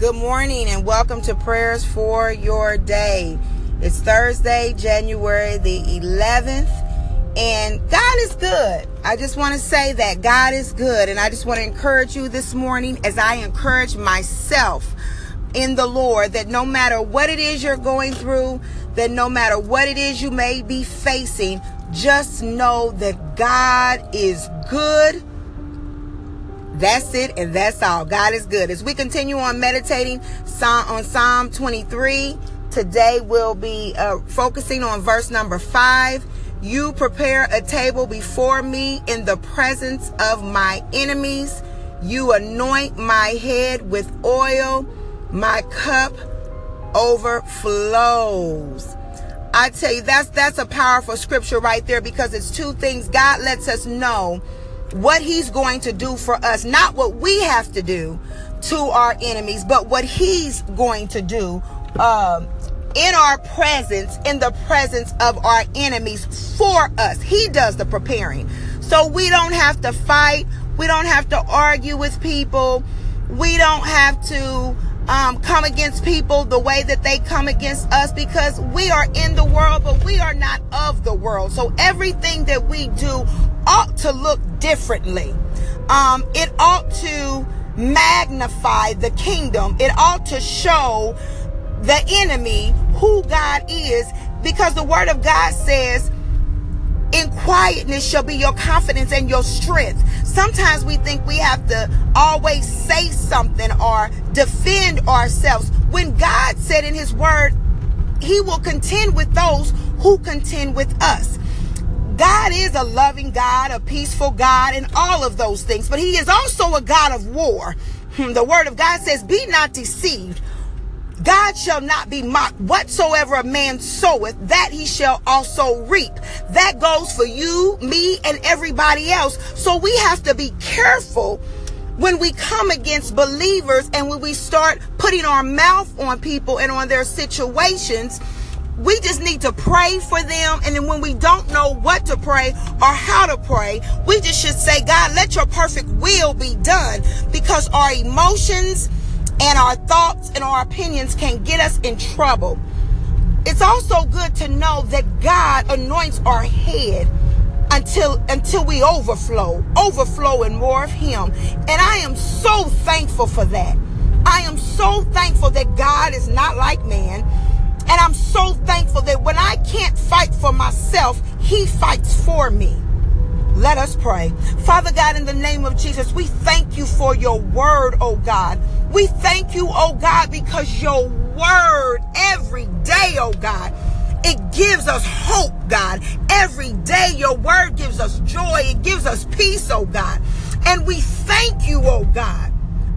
Good morning and welcome to Prayers for Your Day. It's Thursday, January the 11th, and God is good. I just want to say that God is good, and I just want to encourage you this morning as I encourage myself in the Lord, that no matter what it is you're going through, that no matter what it is you may be facing, just know that God is good. That's it, and that's all. God is good. As we continue on meditating on Psalm 23, today we'll be focusing on verse number 5. You prepare a table before me in the presence of my enemies. You anoint my head with oil. My cup overflows. I tell you, that's a powerful scripture right there, because it's two things. God lets us know what he's going to do for us, not what we have to do to our enemies, but what he's going to do in our presence, in the presence of our enemies for us. He does the preparing. So we don't have to fight. We don't have to argue with people. We don't have to come against people the way that they come against us, because we are in the world, but we are not of the world. So everything that we do ought to look differently. It ought to magnify the kingdom. It ought to show the enemy who God is, because the word of God says, in quietness shall be your confidence and your strength. Sometimes we think we have to always say something or defend ourselves, when God said in his word, he will contend with those who contend with us. God is a loving God, a peaceful God, and all of those things, but he is also a God of war. The word of God says, be not deceived. God shall not be mocked. Whatsoever a man soweth, that he shall also reap. That goes for you, me, and everybody else. So we have to be careful when we come against believers, and when we start putting our mouth on people and on their situations. We just need to pray for them. And then when we don't know what to pray or how to pray, we just should say, God, let your perfect will be done, because our emotions and our thoughts and our opinions can get us in trouble. It's also good to know that God anoints our head until we overflow and more of him. And I am so thankful for that. I am so thankful that God is not like man. And I'm so thankful that when I can't fight for myself, he fights for me. Let us pray. Father God, in the name of Jesus, we thank you for your word, oh God. We thank you, oh God, because your word every day, oh God, it gives us hope, God. Every day your word gives us joy. It gives us peace, oh God. And we thank you, oh God,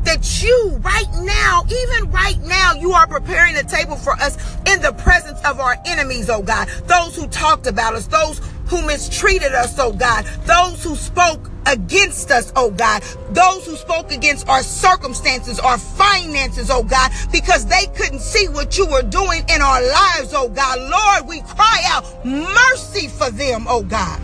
that you right now, even right now, you are preparing a table for us in the presence of our enemies, oh God. Those who talked about us, those who mistreated us, oh God, those who spoke against us, oh God, those who spoke against our circumstances, our finances, oh God, because they couldn't see what you were doing in our lives, oh God. Lord, we cry out mercy for them, oh God,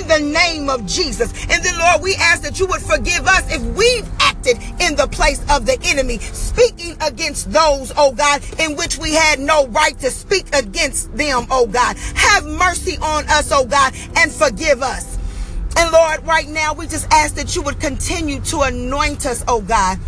in the name of Jesus. And then, Lord, we ask that you would forgive us if we've acted in the place of the enemy, speaking against those, oh God, in which we had no right to speak against them, oh God. Have mercy on us, oh God, and forgive us. And Lord, right now, we just ask that you would continue to anoint us, oh God,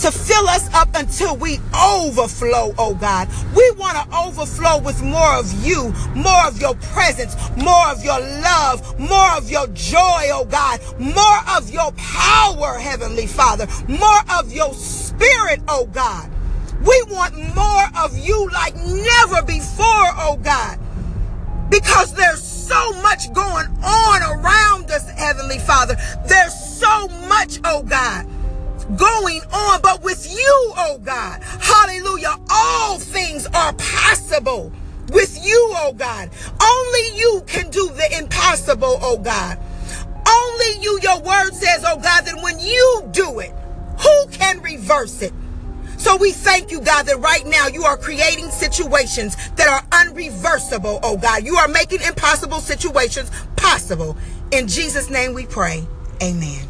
to fill us up until we overflow, oh God. We want to overflow with more of you, more of your presence, more of your love, more of your joy, oh God, more of your power, Heavenly Father, more of your spirit, oh God. We want more of you like never before, oh God, because there's so much going on around us, Heavenly Father. There's so much, oh God, going on, but with you, oh God, hallelujah, all things are possible with you, oh God. Only you can do the impossible, oh God. Only you, your word says, oh God, that when you do it, who can reverse it? So we thank you, God, that right now you are creating situations that are unreversible, oh God. You are making impossible situations possible. In Jesus' name we pray, amen.